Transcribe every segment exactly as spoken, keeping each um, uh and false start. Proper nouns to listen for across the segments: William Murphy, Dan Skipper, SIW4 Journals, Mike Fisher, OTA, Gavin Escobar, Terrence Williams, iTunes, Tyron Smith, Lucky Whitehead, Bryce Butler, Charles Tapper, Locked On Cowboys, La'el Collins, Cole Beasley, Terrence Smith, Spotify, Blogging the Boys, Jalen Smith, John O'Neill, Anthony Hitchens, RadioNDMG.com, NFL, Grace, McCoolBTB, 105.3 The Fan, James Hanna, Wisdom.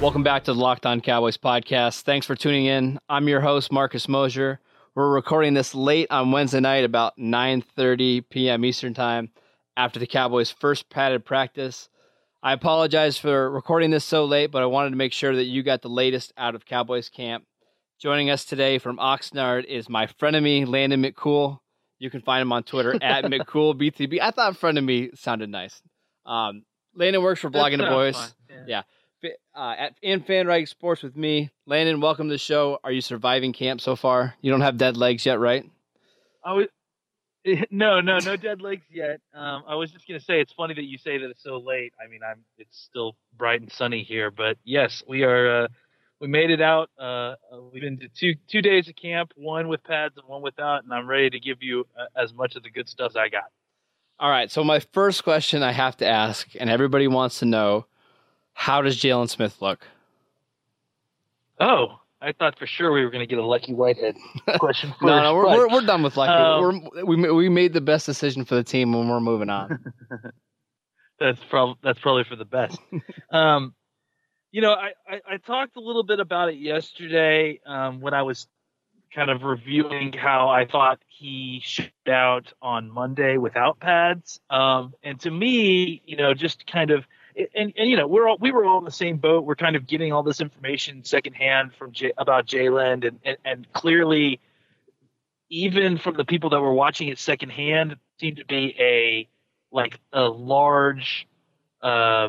Welcome back to the Locked On Cowboys podcast. Thanks for tuning in. I'm your host, Marcus Mosier. We're recording this late on Wednesday night, about nine thirty p.m. Eastern time, after the Cowboys' first padded practice. I apologize for recording this so late, but I wanted to make sure that you got the latest out of Cowboys camp. Joining us today from Oxnard is my frenemy, Landon McCool. You can find him on Twitter at McCoolBTB. I thought frenemy sounded nice. Um, Landon works for Blogging the Boys. Yeah. yeah. Uh, at InFanRight Sports with me. Landon, welcome to the show. Are you surviving camp so far? You don't have dead legs yet, right? I was... No, no, no dead legs yet. Um, I was just going to say, it's funny that you say that it's so late. I mean, I'm it's still bright and sunny here, but yes, we are. Uh, we made it out. Uh, we've been to two two days of camp, one with pads and one without, and I'm ready to give you uh, as much of the good stuff as I got. All right. So my first question I have to ask, and everybody wants to know, how does Jalen Smith look? Oh. I thought for sure we were going to get a Lucky Whitehead question first. no, no, we're, but, we're we're done with Lucky. Um, we're, we we made the best decision for the team, and we're moving on. that's probably that's probably for the best. um, you know, I, I, I talked a little bit about it yesterday um, when I was kind of reviewing how I thought he showed out on Monday without pads. Um, and to me, you know, just kind of. And, and you know, we're all, we were all in the same boat. We're kind of getting all this information secondhand from J, about Jalen, and, and, and clearly, even from the people that were watching it secondhand, it seemed to be a like a large uh,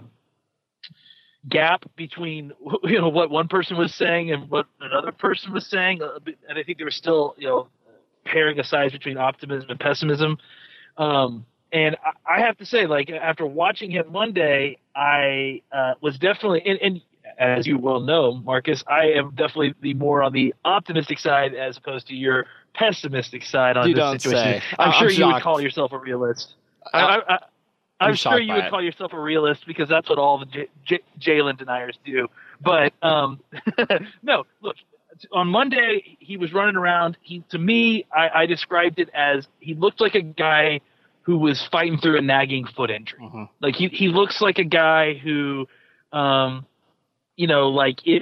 gap between you know what one person was saying and what another person was saying, and I think they were still you know pairing a size between optimism and pessimism. Um, And I have to say, like, after watching him Monday, I uh, was definitely, and, and as you well know, Marcus, I am definitely the more on the optimistic side as opposed to your pessimistic side on you this situation. Say. I'm, I'm sure I'm you would call yourself a realist. I, I, I, I'm, I'm sure you would it. call yourself a realist because that's what all the J- J- Jalen deniers do. But, um, no, look. On Monday, he was running around. He, to me, I, I described it as he looked like a guy – who was fighting through a nagging foot injury. Uh-huh. Like he, he looks like a guy who, um, you know, like if,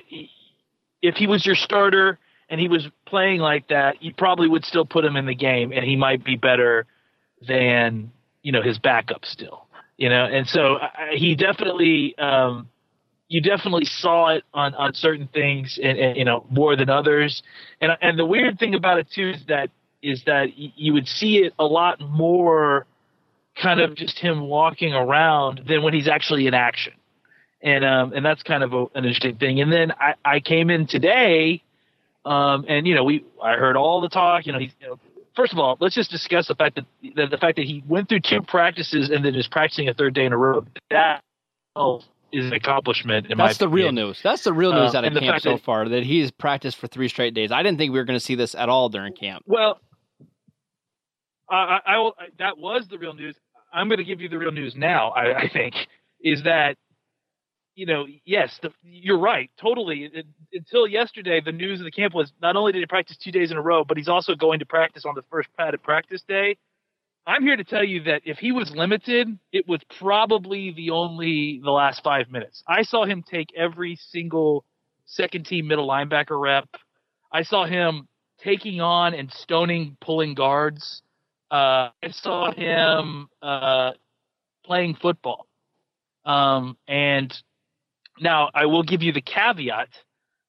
if he was your starter and he was playing like that, you probably would still put him in the game and he might be better than, you know, his backup still, you know? And so I, he definitely, um, you definitely saw it on, on certain things and, and, you know, more than others. And, and the weird thing about it too, is that, is that you would see it a lot more, kind of just him walking around than when he's actually in action. And, um, and that's kind of a, an interesting thing. And then I, I came in today um, and, you know, we, I heard all the talk, you know, he's, you know, first of all, let's just discuss the fact that the, the fact that he went through two practices and then is practicing a third day in a row. That is an accomplishment. In that's my the opinion. real news. That's the real news uh, out of camp so that, far that he's practiced for three straight days. I didn't think we were going to see this at all during camp. Well, I, I, I that was the real news. I'm going to give you the real news now. I, I think is that, you know, yes, the, you're right, totally. It, until yesterday, the news of the camp was not only did he practice two days in a row, but he's also going to practice on the first padded practice day. I'm here to tell you that if he was limited, it was probably the only the last five minutes. I saw him take every single second team middle linebacker rep. I saw him taking on and stoning pulling guards. Uh, I saw him uh, playing football. Um, and now I will give you the caveat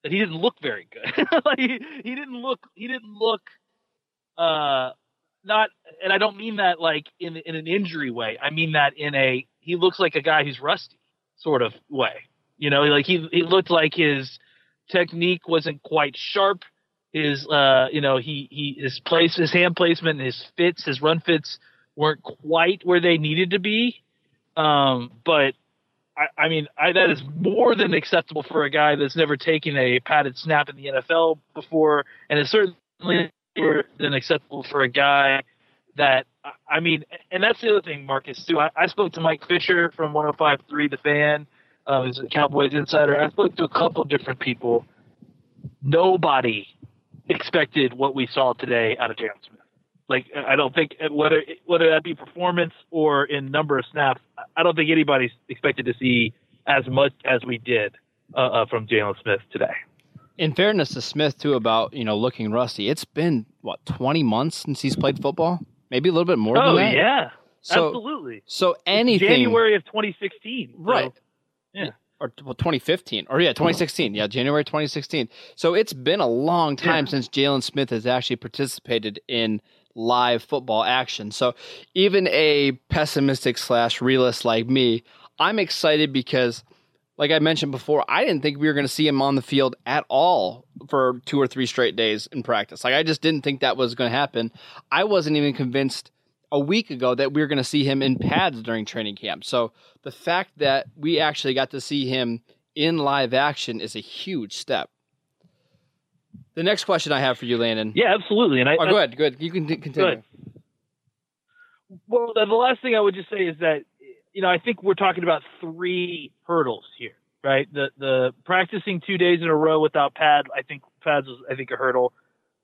that he didn't look very good. like he, he didn't look, he didn't look uh, not, and I don't mean that like in, in an injury way. I mean that in a, he looks like a guy who's rusty sort of way, you know, like he, he looked like his technique wasn't quite sharp. His, uh, you know, he, he his place, his hand placement, his fits, his run fits weren't quite where they needed to be. Um, but I, I mean, I, that is more than acceptable for a guy that's never taken a padded snap in the N F L before. And it's certainly more than acceptable for a guy that, I mean, and that's the other thing, Marcus, too. I, I spoke to Mike Fisher from one oh five point three The Fan, uh, who's a Cowboys insider. I spoke to a couple of different people. Nobody expected what we saw today out of Terrence Smith. Like, I don't think whether whether that be performance or in number of snaps, I don't think anybody's expected to see as much as we did uh, uh, from Jalen Smith today. In fairness to Smith, too, about, you know, looking rusty, it's been, what, twenty months since he's played football? Maybe a little bit more oh, than that? Oh, yeah. So, absolutely. So anything. January of twenty sixteen. Right. So, yeah. Or well, twenty fifteen. Or, yeah, twenty sixteen. Yeah, January twenty sixteen. So it's been a long time yeah. since Jalen Smith has actually participated in live football action. So even a pessimistic slash realist like me, I'm excited because, like I mentioned before, I didn't think we were going to see him on the field at all for two or three straight days in practice. Like, I just didn't think that was going to happen. I wasn't even convinced a week ago that we were going to see him in pads during training camp. So the fact that we actually got to see him in live action is a huge step. The next question I have for you, Landon. Yeah, absolutely. And I, oh, go ahead, go ahead. You can continue. Well, the last thing I would just say is that, you know, I think we're talking about three hurdles here, right? The the practicing two days in a row without pads, I think pads was, I think, a hurdle.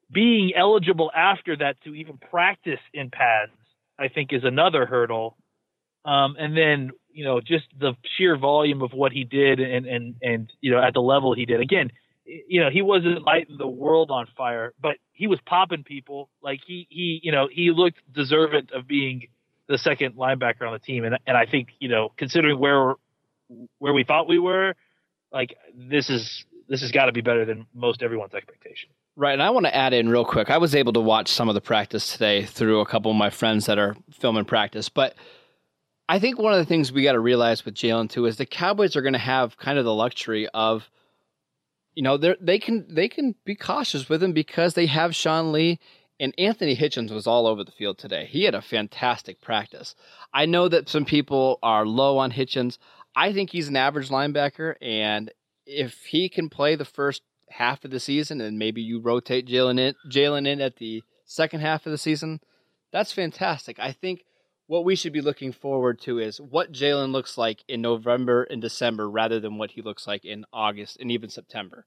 Being eligible after that to even practice in pads, I think, is another hurdle. Um, and then, you know, just the sheer volume of what he did and, and, and, you know, at the level he did. Again, you know, he wasn't lighting the world on fire, but he was popping people. Like, he, he you know, he looked deserving of being the second linebacker on the team. And and I think, you know, considering where where we thought we were, like, this is this has got to be better than most everyone's expectation. Right. And I want to add in real quick. I was able to watch some of the practice today through a couple of my friends that are filming practice. But I think one of the things we got to realize with Jalen, too, is the Cowboys are going to have kind of the luxury of, you know, they they can they can be cautious with him because they have Sean Lee. And Anthony Hitchens was all over the field today. He had a fantastic practice. I know that some people are low on Hitchens. I think he's an average linebacker, and if he can play the first half of the season and maybe you rotate Jalen in, Jalen in at the second half of the season, that's fantastic. I think what we should be looking forward to is what Jalen looks like in November and December rather than what he looks like in August and even September.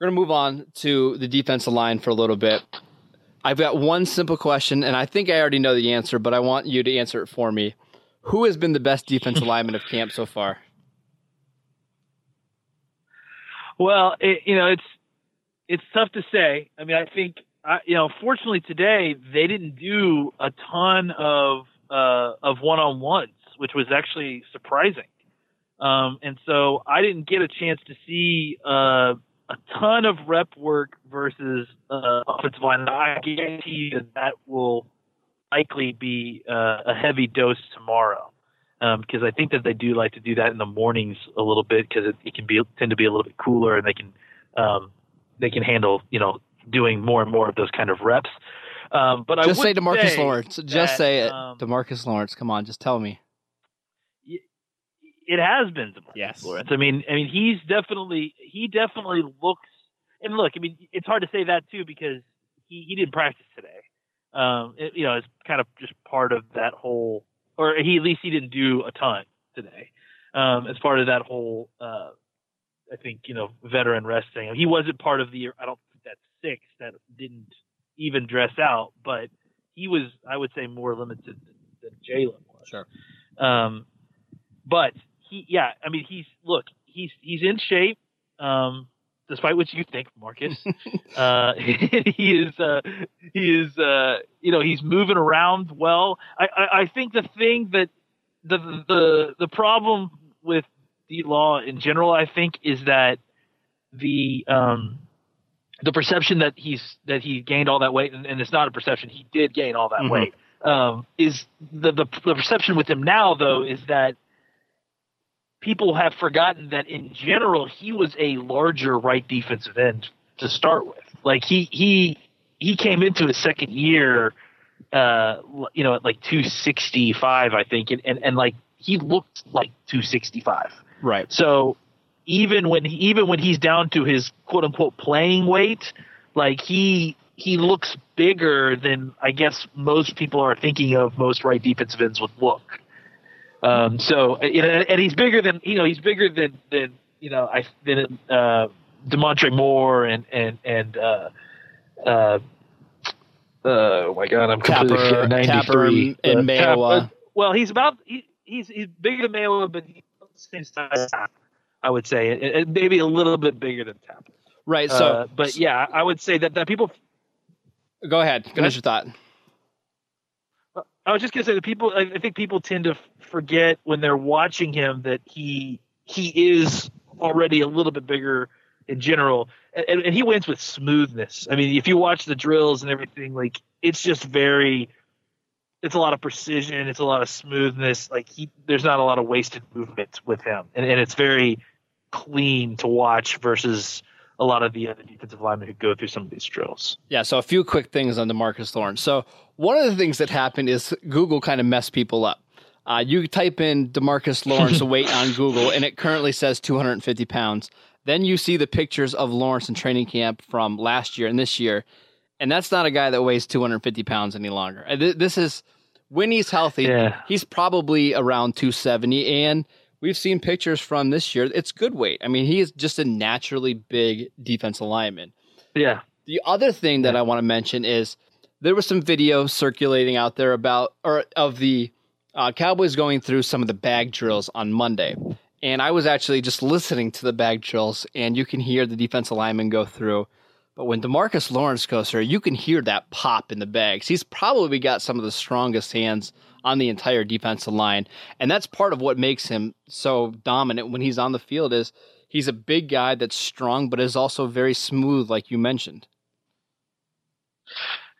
We're going to move on to the defensive line for a little bit. I've got one simple question, and I think I already know the answer, but I want you to answer it for me. Who has been the best defensive lineman of camp so far? Well, it, you know, it's it's tough to say. I mean, I think, I, you know, fortunately today they didn't do a ton of uh, of one-on-ones, which was actually surprising. Um, and so I didn't get a chance to see uh, – a ton of rep work versus uh, offensive line. I guarantee you that that will likely be uh, a heavy dose tomorrow because um, I think that they do like to do that in the mornings a little bit because it, it can be tend to be a little bit cooler and they can um, they can handle, you know, doing more and more of those kind of reps. Um, but just I say DeMarcus say Lawrence. That, just say it, um, DeMarcus Lawrence. Come on, just tell me. It has been DeMarcus yes. Lawrence. I mean, I mean, he's definitely he definitely looks and look. I mean, it's hard to say that too because he, he didn't practice today. Um, it, you know, it's kind of just part of that whole, or he at least he didn't do a ton today. Um, as part of that whole, uh, I think you know, veteran rest thing. I mean, he wasn't part of the. I don't think that's six that didn't even dress out, but he was. I would say more limited than, than Jalen was. Sure. Um, but. He, yeah, I mean, he's look, he's he's in shape, um, despite what you think, Marcus. uh, he is, uh, he is, uh, you know, he's moving around well. I, I, I think the thing that the the the problem with D-Law in general, I think, is that the um, the perception that he's that he gained all that weight, and, and it's not a perception, he did gain all that mm-hmm. weight. Um, is the, the the perception with him now though is that. People have forgotten that in general he was a larger right defensive end to start with. Like he he he came into his second year uh, you know, at like two sixty-five, I think. And, and, and like, he looked like two sixty-five. Right. So even when, even when he's down to his quote unquote playing weight, like he, he looks bigger than I guess most people are thinking of most right defensive ends would look. Um, so, and, and he's bigger than, you know, he's bigger than, than, you know, I, than, uh, DeMontre Moore and, and, and, uh, uh, oh my God, I'm completely Tapper, ninety-three. Tapper and Mayowa. Well, he's about, he, he's, he's bigger than Mayowa, but he's the same size, I would say, and, and maybe a little bit bigger than Tapper. Right. So, uh, but yeah, I would say that, that people, go ahead. Finish your thought. I was just going to say that people, I think people tend to forget when they're watching him that he, he is already a little bit bigger in general. And, and he wins with smoothness. I mean, if you watch the drills and everything, like it's just very, it's a lot of precision. It's a lot of smoothness. Like he, there's not a lot of wasted movement with him. And, and it's very clean to watch versus a lot of the other defensive linemen who go through some of these drills. Yeah, so a few quick things on DeMarcus Lawrence. So one of the things that happened is Google kind of messed people up. Uh, you type in DeMarcus Lawrence weight on Google, and it currently says two hundred fifty pounds. Then you see the pictures of Lawrence in training camp from last year and this year, and that's not a guy that weighs two hundred fifty pounds any longer. This is, when he's healthy, yeah. He's probably around two seventy, and we've seen pictures from this year. It's good weight. I mean, he is just a naturally big defensive lineman. Yeah. The other thing that yeah. I want to mention is there was some video circulating out there about or of the uh, Cowboys going through some of the bag drills on Monday. And I was actually just listening to the bag drills, and you can hear the defensive lineman go through. But when DeMarcus Lawrence goes through, you can hear that pop in the bags. He's probably got some of the strongest hands on the entire defensive line. And that's part of what makes him so dominant when he's on the field is he's a big guy that's strong, but is also very smooth, like you mentioned.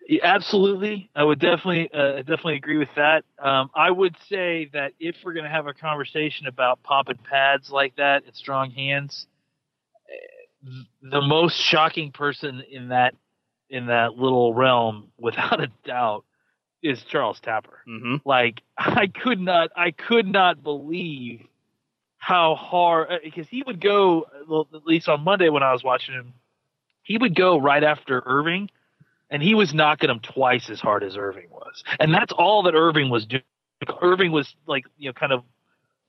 Yeah, absolutely. I would definitely, uh, definitely agree with that. Um, I would say that if we're going to have a conversation about popping pads like that and strong hands, the most shocking person in that, in that little realm, without a doubt, is Charles Tapper. Mm-hmm. Like I could not, I could not believe how hard, because he would go, well, at least on Monday when I was watching him, he would go right after Irving and he was knocking him twice as hard as Irving was. And that's all that Irving was doing. Irving was like, you know, kind of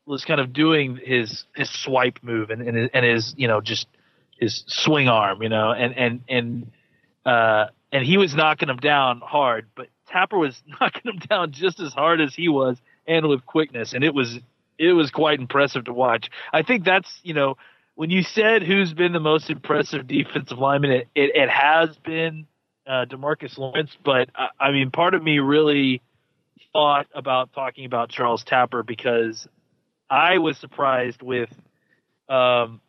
was kind of doing his, his swipe move and, and, and his, you know, just his swing arm, you know, and, and, and, uh, and he was knocking him down hard, but Tapper was knocking him down just as hard as he was and with quickness. And it was, it was quite impressive to watch. I think that's, you know, when you said who's been the most impressive defensive lineman, it, it, it has been uh, DeMarcus Lawrence. But I, I mean, part of me really thought about talking about Charles Tapper because I was surprised with, um,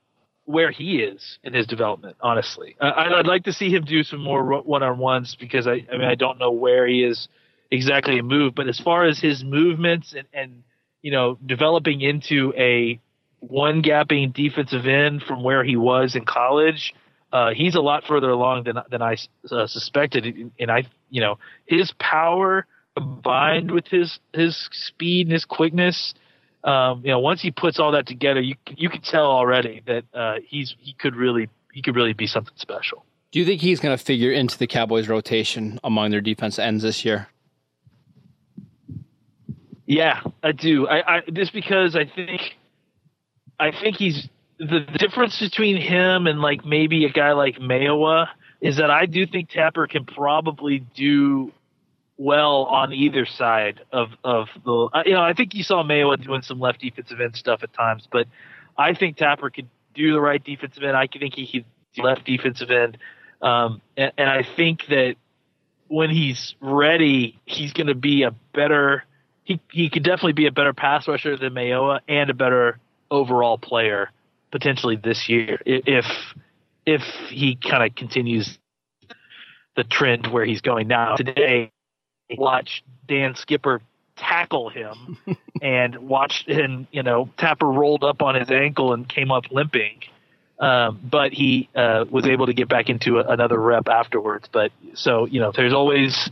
where he is in his development, honestly. Uh, I'd like to see him do some more one-on-ones because, I, I mean, I don't know where he is exactly in move, but as far as his movements and, and, you know, developing into a one-gapping defensive end from where he was in college, uh, he's a lot further along than than I uh, suspected. And, I, you know, his power combined with his, his speed and his quickness – Um, you know, once he puts all that together, you you can tell already that uh, he's he could really he could really be something special. Do you think he's going to figure into the Cowboys' rotation among their defense ends this year? Yeah, I do. I, I just because I think I think he's the difference between him and like maybe a guy like Mayowa is that I do think Tapper can probably do well on either side of, of the, you know, I think you saw Mayowa doing some left defensive end stuff at times, but I think Tapper could do the right defensive end. I think he could do left defensive end. Um, and, and I think that when he's ready, he's going to be a better, he, he could definitely be a better pass rusher than Mayowa and a better overall player potentially this year. If, if he kind of continues the trend where he's going now today, watch Dan Skipper tackle him and watched him, you know, Tapper rolled up on his ankle and came up limping. Um, but he uh, was able to get back into a, another rep afterwards. But so, you know, there's always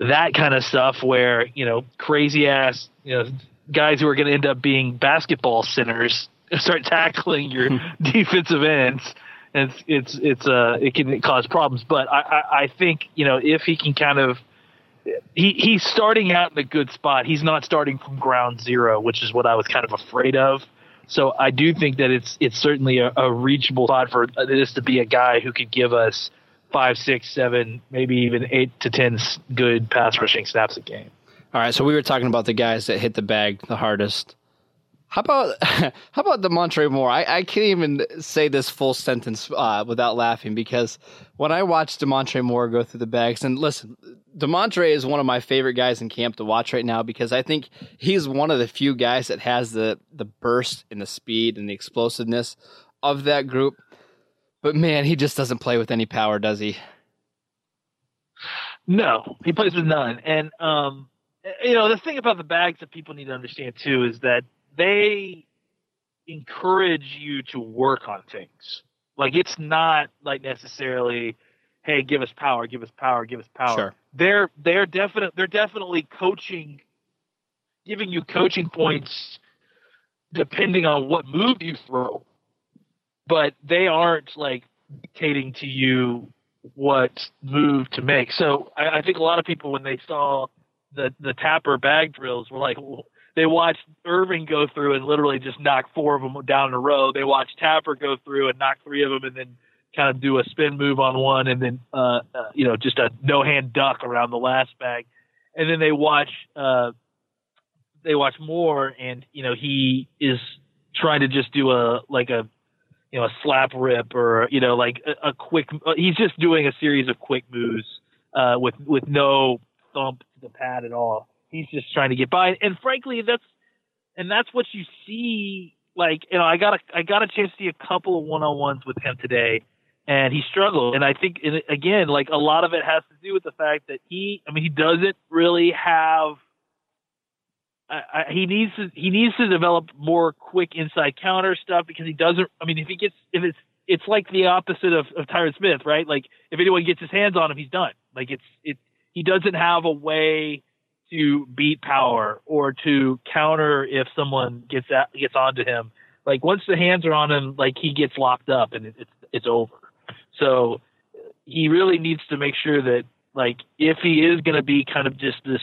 that kind of stuff where, you know, crazy ass, you know, guys who are going to end up being basketball centers start tackling your defensive ends. And it's, it's, it's, uh, it can cause problems. But I, I, I think, you know, if he can kind of, he, he's starting out in a good spot. He's not starting from ground zero, which is what I was kind of afraid of. So I do think that it's, it's certainly a, a reachable spot for this to be a guy who could give us five, six, seven, maybe even eight to ten good pass rushing snaps a game. All right. So we were talking about the guys that hit the bag the hardest. How about how about DeMontre Moore? I, I can't even say this full sentence uh, without laughing, because when I watch DeMontre Moore go through the bags, and listen, DeMontre is one of my favorite guys in camp to watch right now, because I think he's one of the few guys that has the the burst and the speed and the explosiveness of that group. But man, he just doesn't play with any power, does he? No, he plays with none. And um, you know, the thing about the bags that people need to understand too is that they encourage you to work on things. Like, it's not like necessarily, hey, give us power, give us power, give us power. Sure. They're they're definite they're definitely coaching, giving you coaching points depending on what move you throw. But they aren't like dictating to you what move to make. So I, I think a lot of people, when they saw the the Tapper bag drills, were like, well, they watched Irving go through and literally just knock four of them down in a row. They watched Tapper go through and knock three of them, and then kind of do a spin move on one, and then uh, uh, you know, just a no hand duck around the last bag. And then they watch uh, they watch Moore, and you know, he is trying to just do a like a you know a slap rip, or you know like a, a quick. He's just doing a series of quick moves uh, with with no thump to the pad at all. He's just trying to get by, and frankly, that's and that's what you see. Like, you know, I got a I got a chance to see a couple of one on ones with him today, and he struggled. And I think, and again, like, a lot of it has to do with the fact that he, I mean, he doesn't really have. I, I, he needs to he needs to develop more quick inside counter stuff, because he doesn't. I mean, if he gets if it's it's like the opposite of, of Tyron Smith, right? Like, if anyone gets his hands on him, he's done. Like, it's it he doesn't have a way to beat power or to counter if someone gets at, gets onto him. Like, once the hands are on him, like, he gets locked up and it, it's it's over. So he really needs to make sure that, like, if he is going to be kind of just this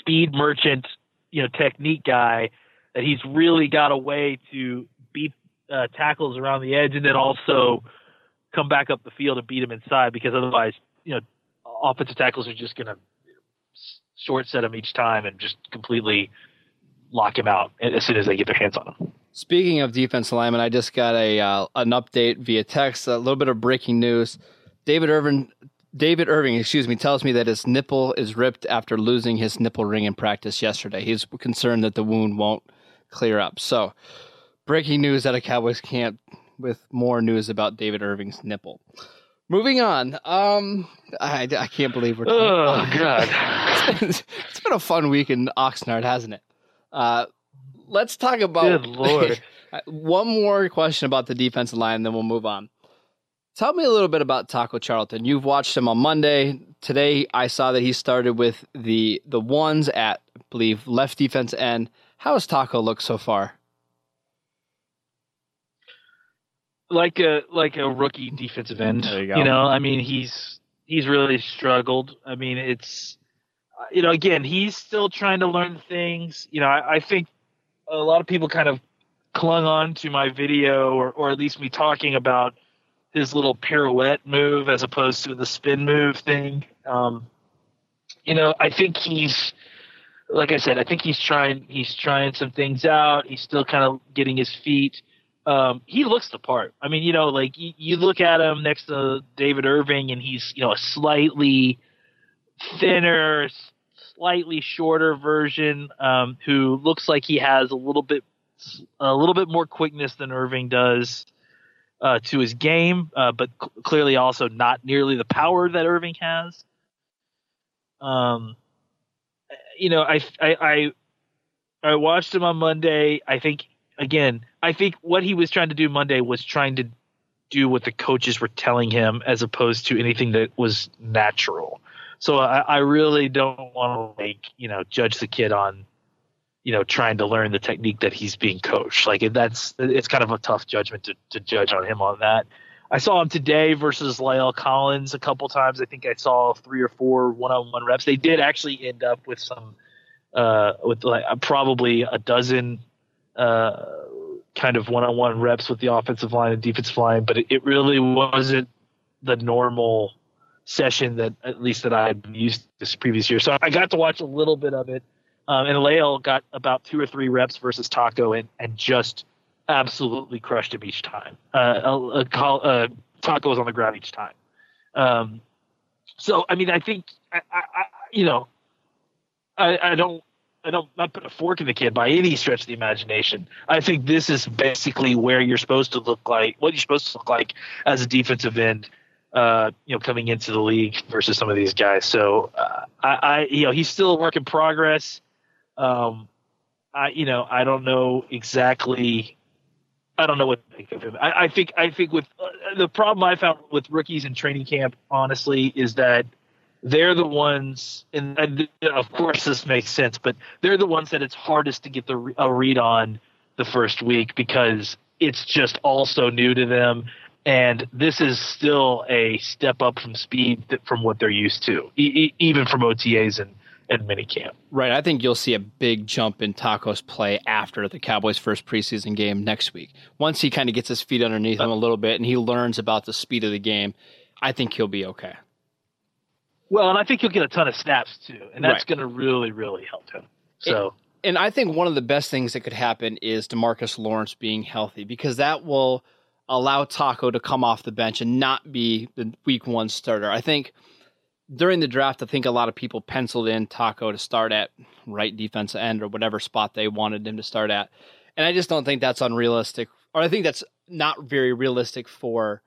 speed merchant, you know, technique guy, that he's really got a way to beat uh, tackles around the edge, and then also come back up the field and beat him inside, because otherwise, you know, offensive tackles are just going to short set him each time and just completely lock him out as soon as they get their hands on him. Speaking of defense alignment, I just got a uh, an update via text, a little bit of breaking news. David Irving, David Irving, excuse me, tells me that his nipple is ripped after losing his nipple ring in practice yesterday. He's concerned that the wound won't clear up. So, breaking news out of Cowboys camp with more news about David Irving's nipple. Moving on. Um, I, I can't believe we're talking. Oh, God. it's, it's been a fun week in Oxnard, hasn't it? Uh, let's talk about. Good Lord. One more question about the defensive line, and then we'll move on. Tell me a little bit about Taco Charlton. You've watched him on Monday. Today, I saw that he started with the, the ones at, I believe, left defense end. How has Taco looked so far? Like a like a rookie defensive end. There you go. You know, I mean, he's he's really struggled. I mean, it's, you know, again, he's still trying to learn things. You know, I, I think a lot of people kind of clung on to my video, or, or at least me talking about his little pirouette move as opposed to the spin move thing. Um, you know, I think he's, like I said, I think he's trying he's trying some things out. He's still kind of getting his feet. Um, he looks the part. I mean, you know, like you, you look at him next to David Irving, and he's, you know, a slightly thinner, slightly shorter version, um, who looks like he has a little bit, a little bit more quickness than Irving does, uh, to his game, uh, but c- clearly also not nearly the power that Irving has. Um, you know, I, I, I, I watched him on Monday. I think, again, I think what he was trying to do Monday was trying to do what the coaches were telling him, as opposed to anything that was natural. So I, I really don't want to, like, you know, judge the kid on, you know, trying to learn the technique that he's being coached. Like, that's, it's kind of a tough judgment to, to judge on him on that. I saw him today versus La'el Collins a couple times. I think I saw three or four one-on-one reps. They did actually end up with some, uh, with like probably a dozen uh, kind of one-on-one reps with the offensive line and defensive line, but it, it really wasn't the normal session that at least that I had used this previous year. So I got to watch a little bit of it. Um, and La'el got about two or three reps versus Taco and, and just absolutely crushed him each time. Uh, a, a call, uh, Taco was on the ground each time. Um, so, I mean, I think, I, I, I you know, I, I don't, I don't not put a fork in the kid by any stretch of the imagination. I think this is basically where you're supposed to look like, what you're supposed to look like as a defensive end, uh, you know, coming into the league versus some of these guys. So uh, I, I, you know, he's still a work in progress. Um, I, you know, I don't know exactly. I don't know what to think of him. I, I think, I think with uh, the problem I found with rookies in training camp, honestly, is that they're the ones, and, and of course this makes sense, but they're the ones that it's hardest to get the a read on the first week because it's just all so new to them. And this is still a step up from speed from what they're used to, e- even from O T As and, and minicamp. Right. I think you'll see a big jump in Taco's play after the Cowboys' first preseason game next week. Once he kind of gets his feet underneath him a little bit and he learns about the speed of the game, I think he'll be okay. Well, and I think he'll get a ton of snaps too, and that's right. going to really, really help him. So, and, and I think one of the best things that could happen is DeMarcus Lawrence being healthy, because that will – allow Taco to come off the bench and not be the week one starter. I think during the draft, I think a lot of people penciled in Taco to start at right defensive end or whatever spot they wanted him to start at. And I just don't think that's unrealistic, or I think that's not very realistic for,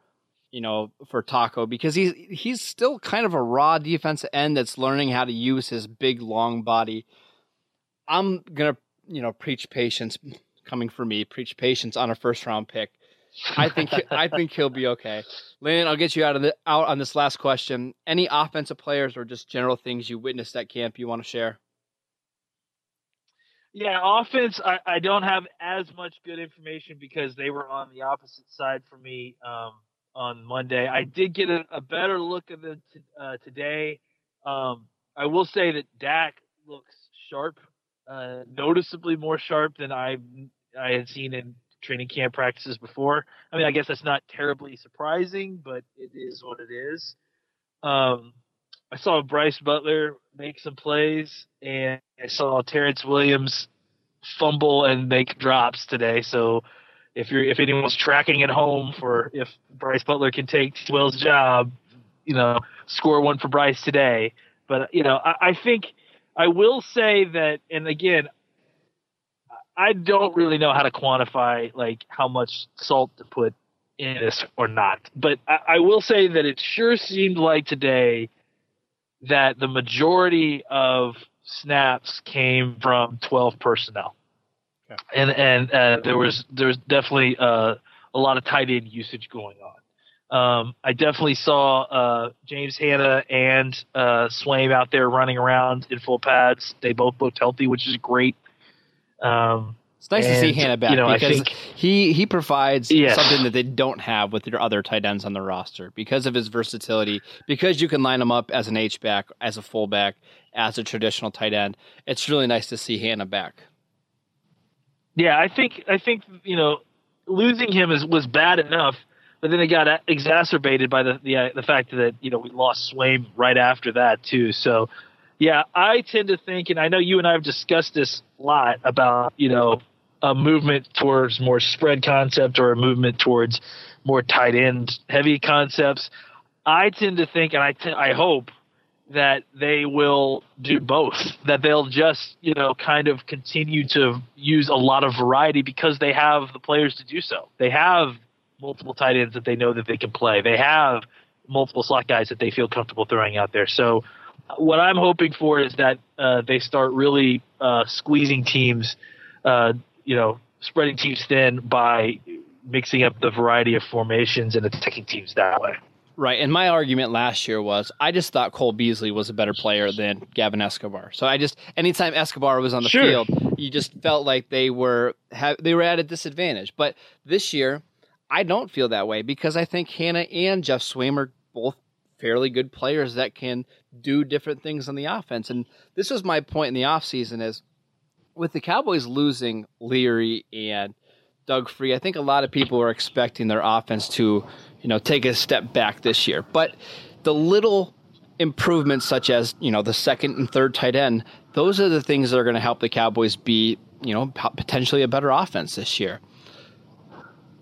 you know, for Taco, because he's, he's still kind of a raw defensive end that's learning how to use his big, long body. I'm going to, you know, preach patience coming for me, preach patience on a first round pick. I think I think he'll be okay. Landon, I'll get you out of the, out on this last question. Any offensive players or just general things you witnessed at camp you want to share? Yeah, offense, I, I don't have as much good information because they were on the opposite side for me um, on Monday. I did get a, a better look at them t- uh, today. Um, I will say that Dak looks sharp, uh, noticeably more sharp than I I had seen in training camp practices before. I mean, I guess that's not terribly surprising, but it is what it is. Um, I saw Bryce Butler make some plays, and I saw Terrence Williams fumble and make drops today. So if you're, if anyone's tracking at home for if Bryce Butler can take Will's job, you know, score one for Bryce today. But, you know, I, I think I will say that, and again, I don't really know how to quantify like how much salt to put in this or not, but I, I will say that it sure seemed like today that the majority of snaps came from twelve personnel. Yeah. And, and uh, there was, there was definitely uh, a lot of tight end usage going on. Um, I definitely saw uh, James Hanna and uh, Swaim out there running around in full pads. They both looked healthy, which is great. Um, it's nice and, to see Hanna back, you know, because think, he, he provides yes. something that they don't have with their other tight ends on the roster because of his versatility, because you can line him up as an H-back, as a fullback, as a traditional tight end. It's really nice to see Hanna back. Yeah, I think, I think you know, losing him is, was bad enough, but then it got a- exacerbated by the the, uh, the fact that, you know, we lost Swaim right after that too, so... Yeah, I tend to think, and I know you and I have discussed this a lot about, you know, a movement towards more spread concept or a movement towards more tight end heavy concepts. I tend to think, and I, t- I hope that they will do both, that they'll just, you know, kind of continue to use a lot of variety because they have the players to do so. They have multiple tight ends that they know that they can play. They have multiple slot guys that they feel comfortable throwing out there. So, what I'm hoping for is that uh, they start really uh, squeezing teams, uh, you know, spreading teams thin by mixing up the variety of formations and attacking teams that way. Right. And my argument last year was I just thought Cole Beasley was a better player than Gavin Escobar. So I just, anytime Escobar was on the sure. field, you just felt like they were they were at a disadvantage. But this year, I don't feel that way because I think Hanna and Jeff Swaim are both fairly good players that can do different things on the offense. And this was my point in the offseason is with the Cowboys losing Leary and Doug Free, I think a lot of people were expecting their offense to, you know, take a step back this year. But the little improvements such as, you know, the second and third tight end, those are the things that are going to help the Cowboys be, you know, potentially a better offense this year.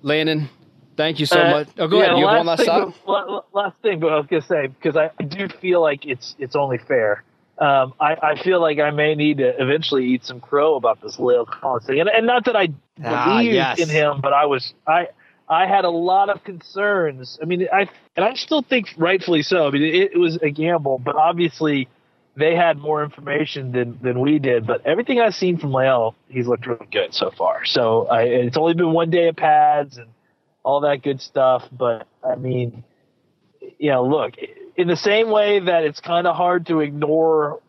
Landon, thank you so uh, much. Oh, go yeah, ahead. You have one last thing, but, last thing, but I was going to say, because I do feel like it's it's only fair. Um, I, I feel like I may need to eventually eat some crow about this La'el Collins thing. And, and not that I believed ah, yes. in him, but I was I I had a lot of concerns. I mean, I and I still think rightfully so. I mean, it, it was a gamble, but obviously they had more information than, than we did. But everything I've seen from La'el, he's looked really good so far. So I, it's only been one day of pads and all that good stuff. But, I mean, you know, look – in the same way that it's kind of hard to ignore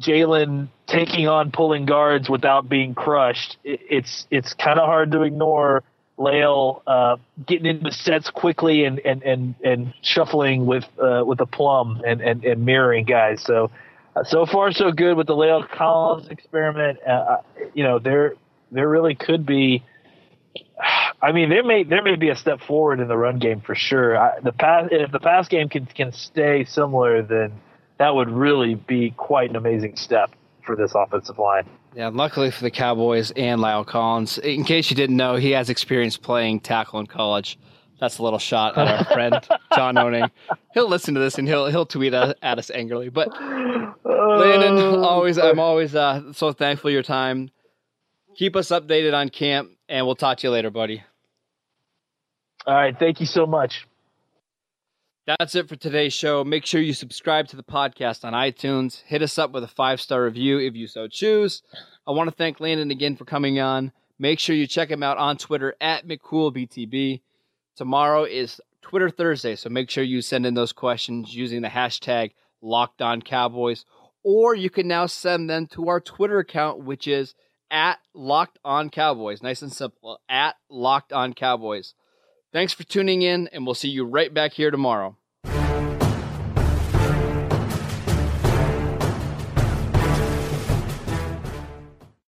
Jalen taking on pulling guards without being crushed, it, it's it's kind of hard to ignore La'el uh, getting into sets quickly and and, and, and shuffling with uh, with a plum and, and, and mirroring guys. So uh, so far so good with the La'el Collins experiment. Uh, you know there there really could be. I mean, there may there may be a step forward in the run game for sure. I, the pass, if the pass game can can stay similar, then that would really be quite an amazing step for this offensive line. Yeah, luckily for the Cowboys and La'el Collins. In case you didn't know, he has experience playing tackle in college. That's a little shot at our friend John O'Neill. He'll listen to this and he'll he'll tweet at us angrily. But Landon, always I'm always uh, so thankful for your time. Keep us updated on camp, and we'll talk to you later, buddy. All right. Thank you so much. That's it for today's show. Make sure you subscribe to the podcast on iTunes. Hit us up with a five-star review if you so choose. I want to thank Landon again for coming on. Make sure you check him out on Twitter at McCoolBTB. Tomorrow is Twitter Thursday, so make sure you send in those questions using the hashtag LockedOnCowboys, or you can now send them to our Twitter account, which is at Locked On Cowboys. Nice and simple. At Locked On Cowboys. Thanks for tuning in, and we'll see you right back here tomorrow.